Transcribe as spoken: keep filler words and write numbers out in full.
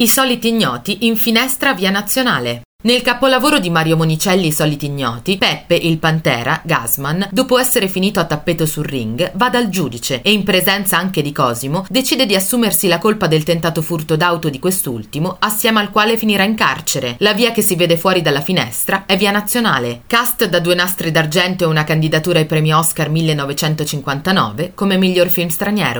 I soliti ignoti in finestra Via Nazionale. Nel capolavoro di Mario Monicelli I soliti ignoti, Peppe il Pantera, Gassman, dopo essere finito a tappeto sul ring, va dal giudice e in presenza anche di Cosimo decide di assumersi la colpa del tentato furto d'auto di quest'ultimo, assieme al quale finirà in carcere. La via che si vede fuori dalla finestra è Via Nazionale. Cast da due Nastri d'Argento e una candidatura ai premi Oscar millenovecentocinquantanove come miglior film straniero.